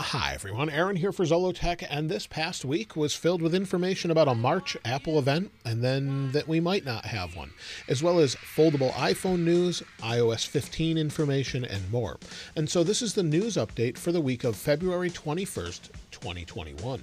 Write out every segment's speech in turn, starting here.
Hi everyone, Aaron here for Zolotech, and this past week was filled with information about a March Apple event, and then that we might not have one, as well as foldable iPhone news, iOS 15 information, and more. And so this is the news update for the week of February 21st, 2021.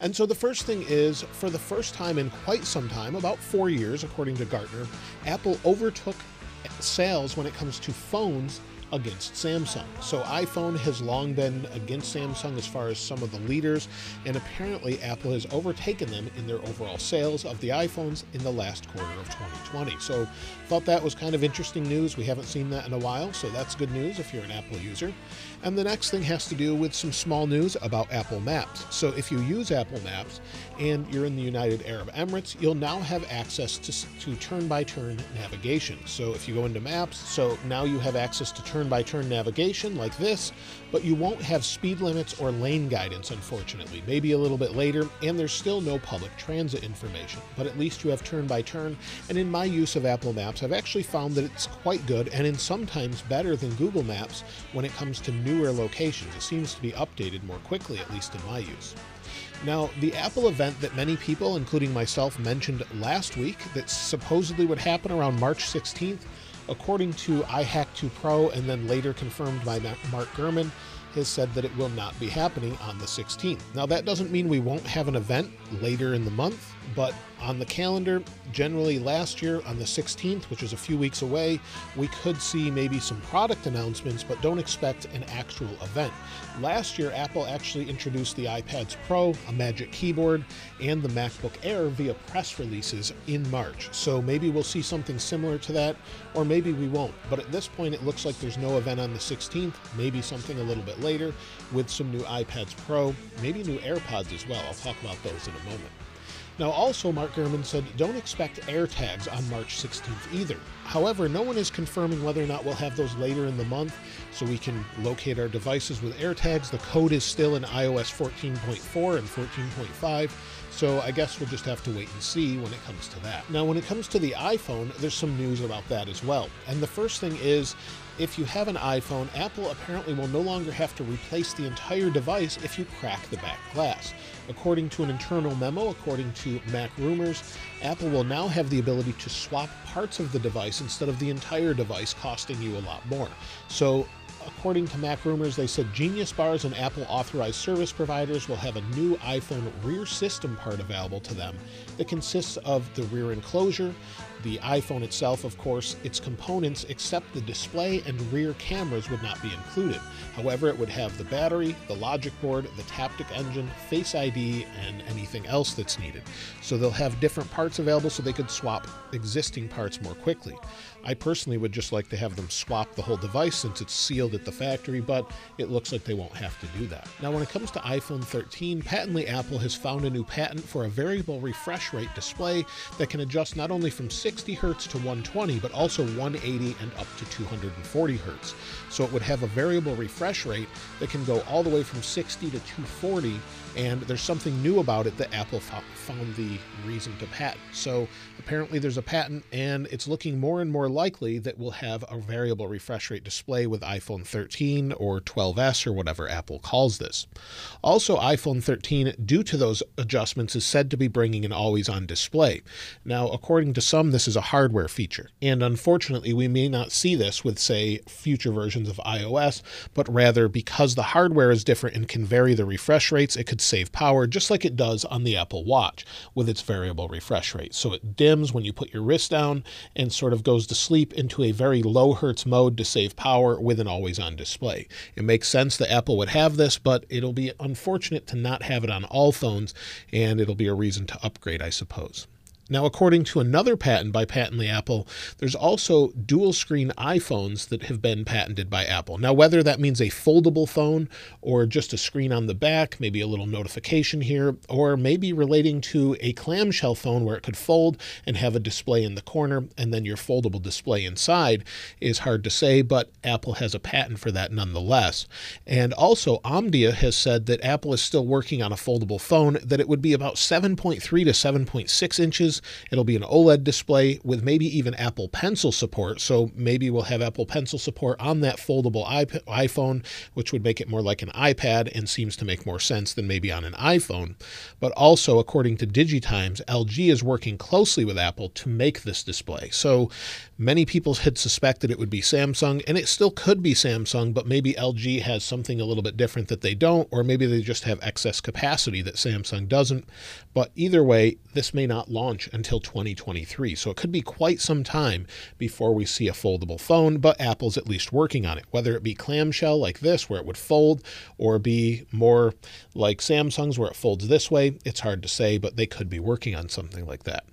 And so the first thing is, for the first time in quite some time, about 4 years according to Gartner, Apple overtook sales when it comes to phones against Samsung. So iPhone has long been against Samsung as far as some of the leaders, and apparently Apple has overtaken them in their overall sales of the iPhones in the last quarter of 2020. So thought that was kind of interesting news. We haven't seen that in a while, so that's good news if you're an Apple user. And the next thing has to do with some small news about Apple Maps. So if you use Apple Maps and you're in the United Arab Emirates, you'll now have access to turn-by-turn navigation. So if you go into Maps, so now you have access to turn-by-turn navigation like this, but you won't have speed limits or lane guidance, unfortunately, maybe a little bit later, and there's still no public transit information, but at least you have turn-by-turn. And in my use of Apple Maps, I've actually found that it's quite good, and in sometimes better than Google Maps when it comes to newer locations. It seems to be updated more quickly, at least in my use. Now, the Apple event that many people, including myself, mentioned last week that supposedly would happen around March 16th, according to iHacktu Pro, and then later confirmed by Mark Gurman, has said that it will not be happening on the 16th. Now, that doesn't mean we won't have an event later in the month, but on the calendar, generally last year on the 16th, which is a few weeks away, we could see maybe some product announcements, but don't expect an actual event. Last year, Apple actually introduced the iPads Pro, a Magic Keyboard, and the MacBook Air via press releases in March. So maybe we'll see something similar to that, or maybe we won't. But at this point, it looks like there's no event on the 16th, maybe something a little bit later with some new iPads Pro, maybe new AirPods as well. I'll talk about those in a moment. Now, also, Mark Gurman said, don't expect AirTags on March 16th either. However, no one is confirming whether or not we'll have those later in the month, so we can locate our devices with AirTags. The code is still in iOS 14.4 and 14.5, so I guess we'll just have to wait and see when it comes to that. Now, when it comes to the iPhone, there's some news about that as well. And the first thing is, if you have an iPhone, Apple apparently will no longer have to replace the entire device if you crack the back glass. According to an internal memo, according to Mac Rumors, Apple will now have the ability to swap parts of the device instead of the entire device costing you a lot more. So, according to Mac Rumors, they said Genius Bars and Apple authorized service providers will have a new iPhone rear system part available to them that consists of the rear enclosure, the iPhone itself, of course, its components, except the display and rear cameras would not be included. However, it would have the battery, the logic board, the Taptic Engine, Face ID, and anything else that's needed. So they'll have different parts available so they could swap existing parts more quickly. I personally would just like to have them swap the whole device since it's sealed at the factory, but it looks like they won't have to do that. Now, when it comes to iPhone 13, Patently Apple has found a new patent for a variable refresh rate display that can adjust not only from 60 Hz to 120, but also 180 and up to 240 Hz. So it would have a variable refresh rate that can go all the way from 60 to 240, and there's something new about it that Apple found the reason to patent. So apparently there's a patent, and it's looking more and more likely that we'll have a variable refresh rate display with iPhone 13 or 12S or whatever Apple calls this. Also, iPhone 13, due to those adjustments, is said to be bringing an always-on display. Now, according to some, this is a hardware feature, and unfortunately we may not see this with, say, future versions of iOS, but rather because the hardware is different and can vary the refresh rates, it could save power just like it does on the Apple Watch with its variable refresh rate. So it dims when you put your wrist down and sort of goes to sleep into a very low hertz mode to save power with an always-on display. It makes sense that Apple would have this, but it'll be unfortunate to not have it on all phones, and it'll be a reason to upgrade, I suppose. Now, according to another patent by Patently Apple, there's also dual-screen iPhones that have been patented by Apple. Now, whether that means a foldable phone or just a screen on the back, maybe a little notification here, or maybe relating to a clamshell phone where it could fold and have a display in the corner and then your foldable display inside, is hard to say, but Apple has a patent for that nonetheless. And also, Omdia has said that Apple is still working on a foldable phone, that it would be about 7.3 to 7.6 inches, inches. It'll be an OLED display with maybe even Apple Pencil support. So maybe we'll have Apple Pencil support on that foldable iPhone, which would make it more like an iPad and seems to make more sense than maybe on an iPhone. But also, according to DigiTimes, LG is working closely with Apple to make this display. So many people had suspected it would be Samsung, and it still could be Samsung, but maybe LG has something a little bit different that they don't, or maybe they just have excess capacity that Samsung doesn't. But either way, this may not launch until 2023. So it could be quite some time before we see a foldable phone, but Apple's at least working on it, whether it be clamshell like this, where it would fold, or be more like Samsung's where it folds this way. It's hard to say, but they could be working on something like that.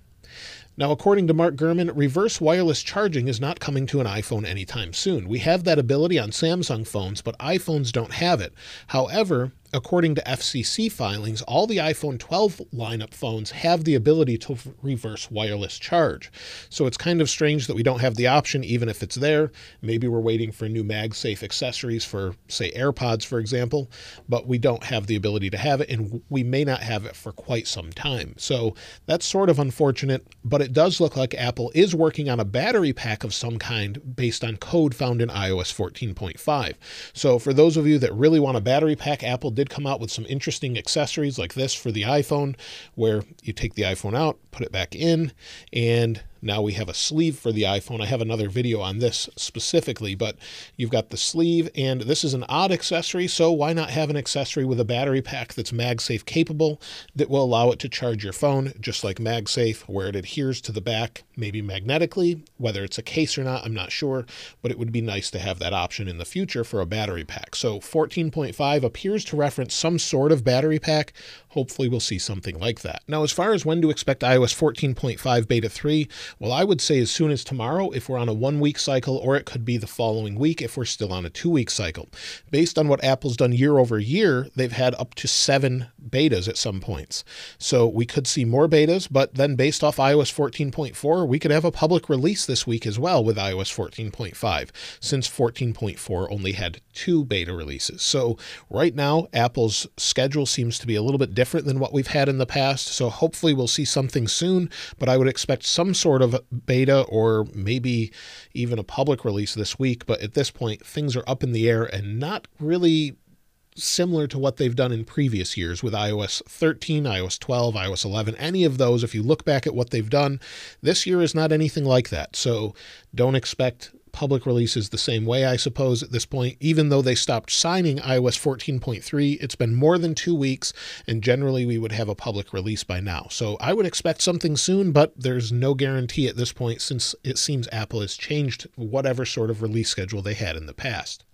Now, according to Mark Gurman, reverse wireless charging is not coming to an iPhone anytime soon. We have that ability on Samsung phones, but iPhones don't have it. However, according to FCC filings, all the iPhone 12 lineup phones have the ability to reverse wireless charge. So it's kind of strange that we don't have the option, even if it's there. Maybe we're waiting for new MagSafe accessories for, say, AirPods, for example, but we don't have the ability to have it, and we may not have it for quite some time. So that's sort of unfortunate, but it does look like Apple is working on a battery pack of some kind based on code found in iOS 14.5. So for those of you that really want a battery pack, Apple did come out with some interesting accessories like this for the iPhone, where you take the iPhone out, put it back in, and now we have a sleeve for the iPhone. I have another video on this specifically, but you've got the sleeve, and this is an odd accessory, so why not have an accessory with a battery pack that's MagSafe capable that will allow it to charge your phone, just like MagSafe, where it adheres to the back, maybe magnetically. Whether it's a case or not, I'm not sure, but it would be nice to have that option in the future for a battery pack. So 14.5 appears to reference some sort of battery pack. Hopefully we'll see something like that. Now, as far as when to expect iOS 14.5 beta 3, well, I would say as soon as tomorrow if we're on a 1 week cycle, or it could be the following week if we're still on a 2 week cycle. Based on what Apple's done year over year, they've had up to 7 betas at some points. So we could see more betas, but then based off iOS 14.4, we could have a public release this week as well with iOS 14.5, since 14.4 only had 2 beta releases. So right now, Apple's schedule seems to be a little bit different than what we've had in the past. So hopefully we'll see something soon, but I would expect some sort of beta or maybe even a public release this week. But at this point, things are up in the air and not really similar to what they've done in previous years with iOS 13, iOS 12, iOS 11, any of those. If you look back at what they've done, this year is not anything like that. So don't expect public releases the same way, I suppose, at this point. Even though they stopped signing iOS 14.3, it's been more than 2 weeks, and generally we would have a public release by now. So I would expect something soon, but there's no guarantee at this point, since it seems Apple has changed whatever sort of release schedule they had in the past.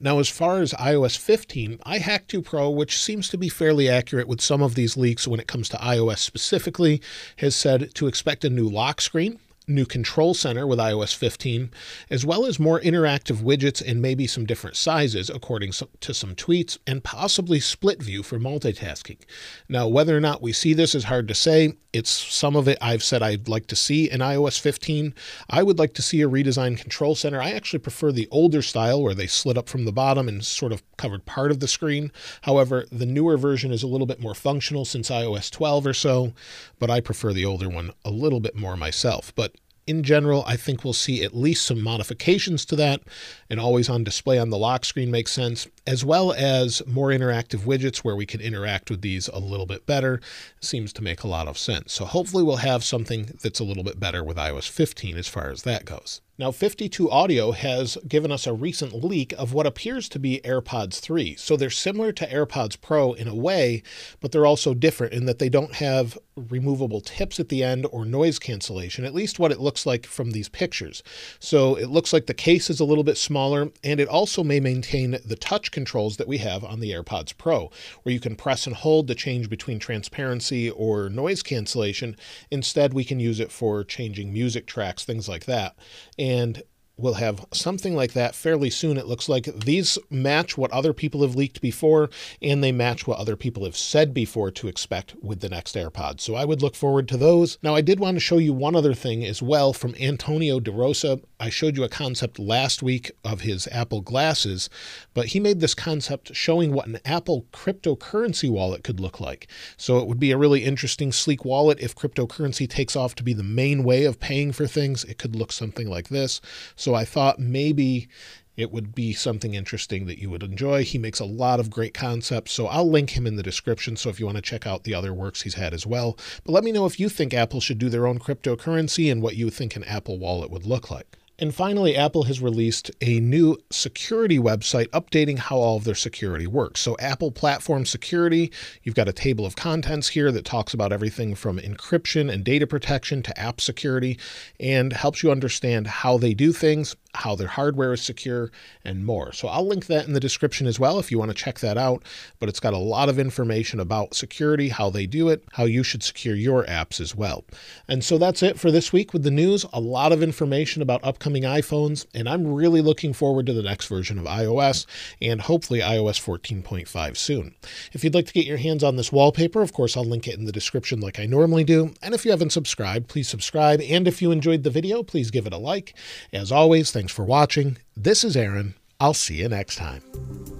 Now, as far as iOS 15, iHacktu Pro, which seems to be fairly accurate with some of these leaks when it comes to iOS specifically, has said to expect a new lock screen, new control center with iOS 15, as well as more interactive widgets and maybe some different sizes, according to some tweets, and possibly split view for multitasking. Now, whether or not we see this is hard to say. It's some of it I've said I'd like to see in iOS 15. I would like to see a redesigned control center. I actually prefer the older style where they slid up from the bottom and sort of covered part of the screen. However, the newer version is a little bit more functional since iOS 12 or so, but I prefer the older one a little bit more myself. But in general, I think we'll see at least some modifications to that. And always on display on the lock screen makes sense, as well as more interactive widgets where we can interact with these a little bit better. Seems to make a lot of sense. So hopefully we'll have something that's a little bit better with iOS 15 as far as that goes. Now, 52 Audio has given us a recent leak of what appears to be AirPods 3. So they're similar to AirPods Pro in a way, but they're also different in that they don't have removable tips at the end or noise cancellation, at least what it looks like from these pictures. So it looks like the case is a little bit smaller, and it also may maintain the touch controls that we have on the AirPods Pro, where you can press and hold to change between transparency or noise cancellation. Instead, we can use it for changing music tracks, things like that. And we'll have something like that fairly soon. It looks like these match what other people have leaked before, and they match what other people have said before to expect with the next AirPods. So I would look forward to those. Now, I did want to show you one other thing as well from Antonio DeRosa. I showed you a concept last week of his Apple glasses, but he made this concept showing what an Apple cryptocurrency wallet could look like. So it would be a really interesting, sleek wallet. If cryptocurrency takes off to be the main way of paying for things, it could look something like this. So I thought maybe it would be something interesting that you would enjoy. He makes a lot of great concepts, so I'll link him in the description. So if you want to check out the other works he's had as well, but let me know if you think Apple should do their own cryptocurrency and what you think an Apple wallet would look like. And finally, Apple has released a new security website updating how all of their security works. So Apple Platform Security, you've got a table of contents here that talks about everything from encryption and data protection to app security, and helps you understand how they do things, how their hardware is secure, and more. So I'll link that in the description as well if you want to check that out, but it's got a lot of information about security, how they do it, how you should secure your apps as well. And so that's it for this week with the news. A lot of information about upcoming iPhones, and I'm really looking forward to the next version of iOS and hopefully iOS 14.5 soon. If you'd like to get your hands on this wallpaper, of course, I'll link it in the description like I normally do. And if you haven't subscribed, please subscribe. And if you enjoyed the video, please give it a like. As always, thanks for watching. This is Aaron. I'll see you next time.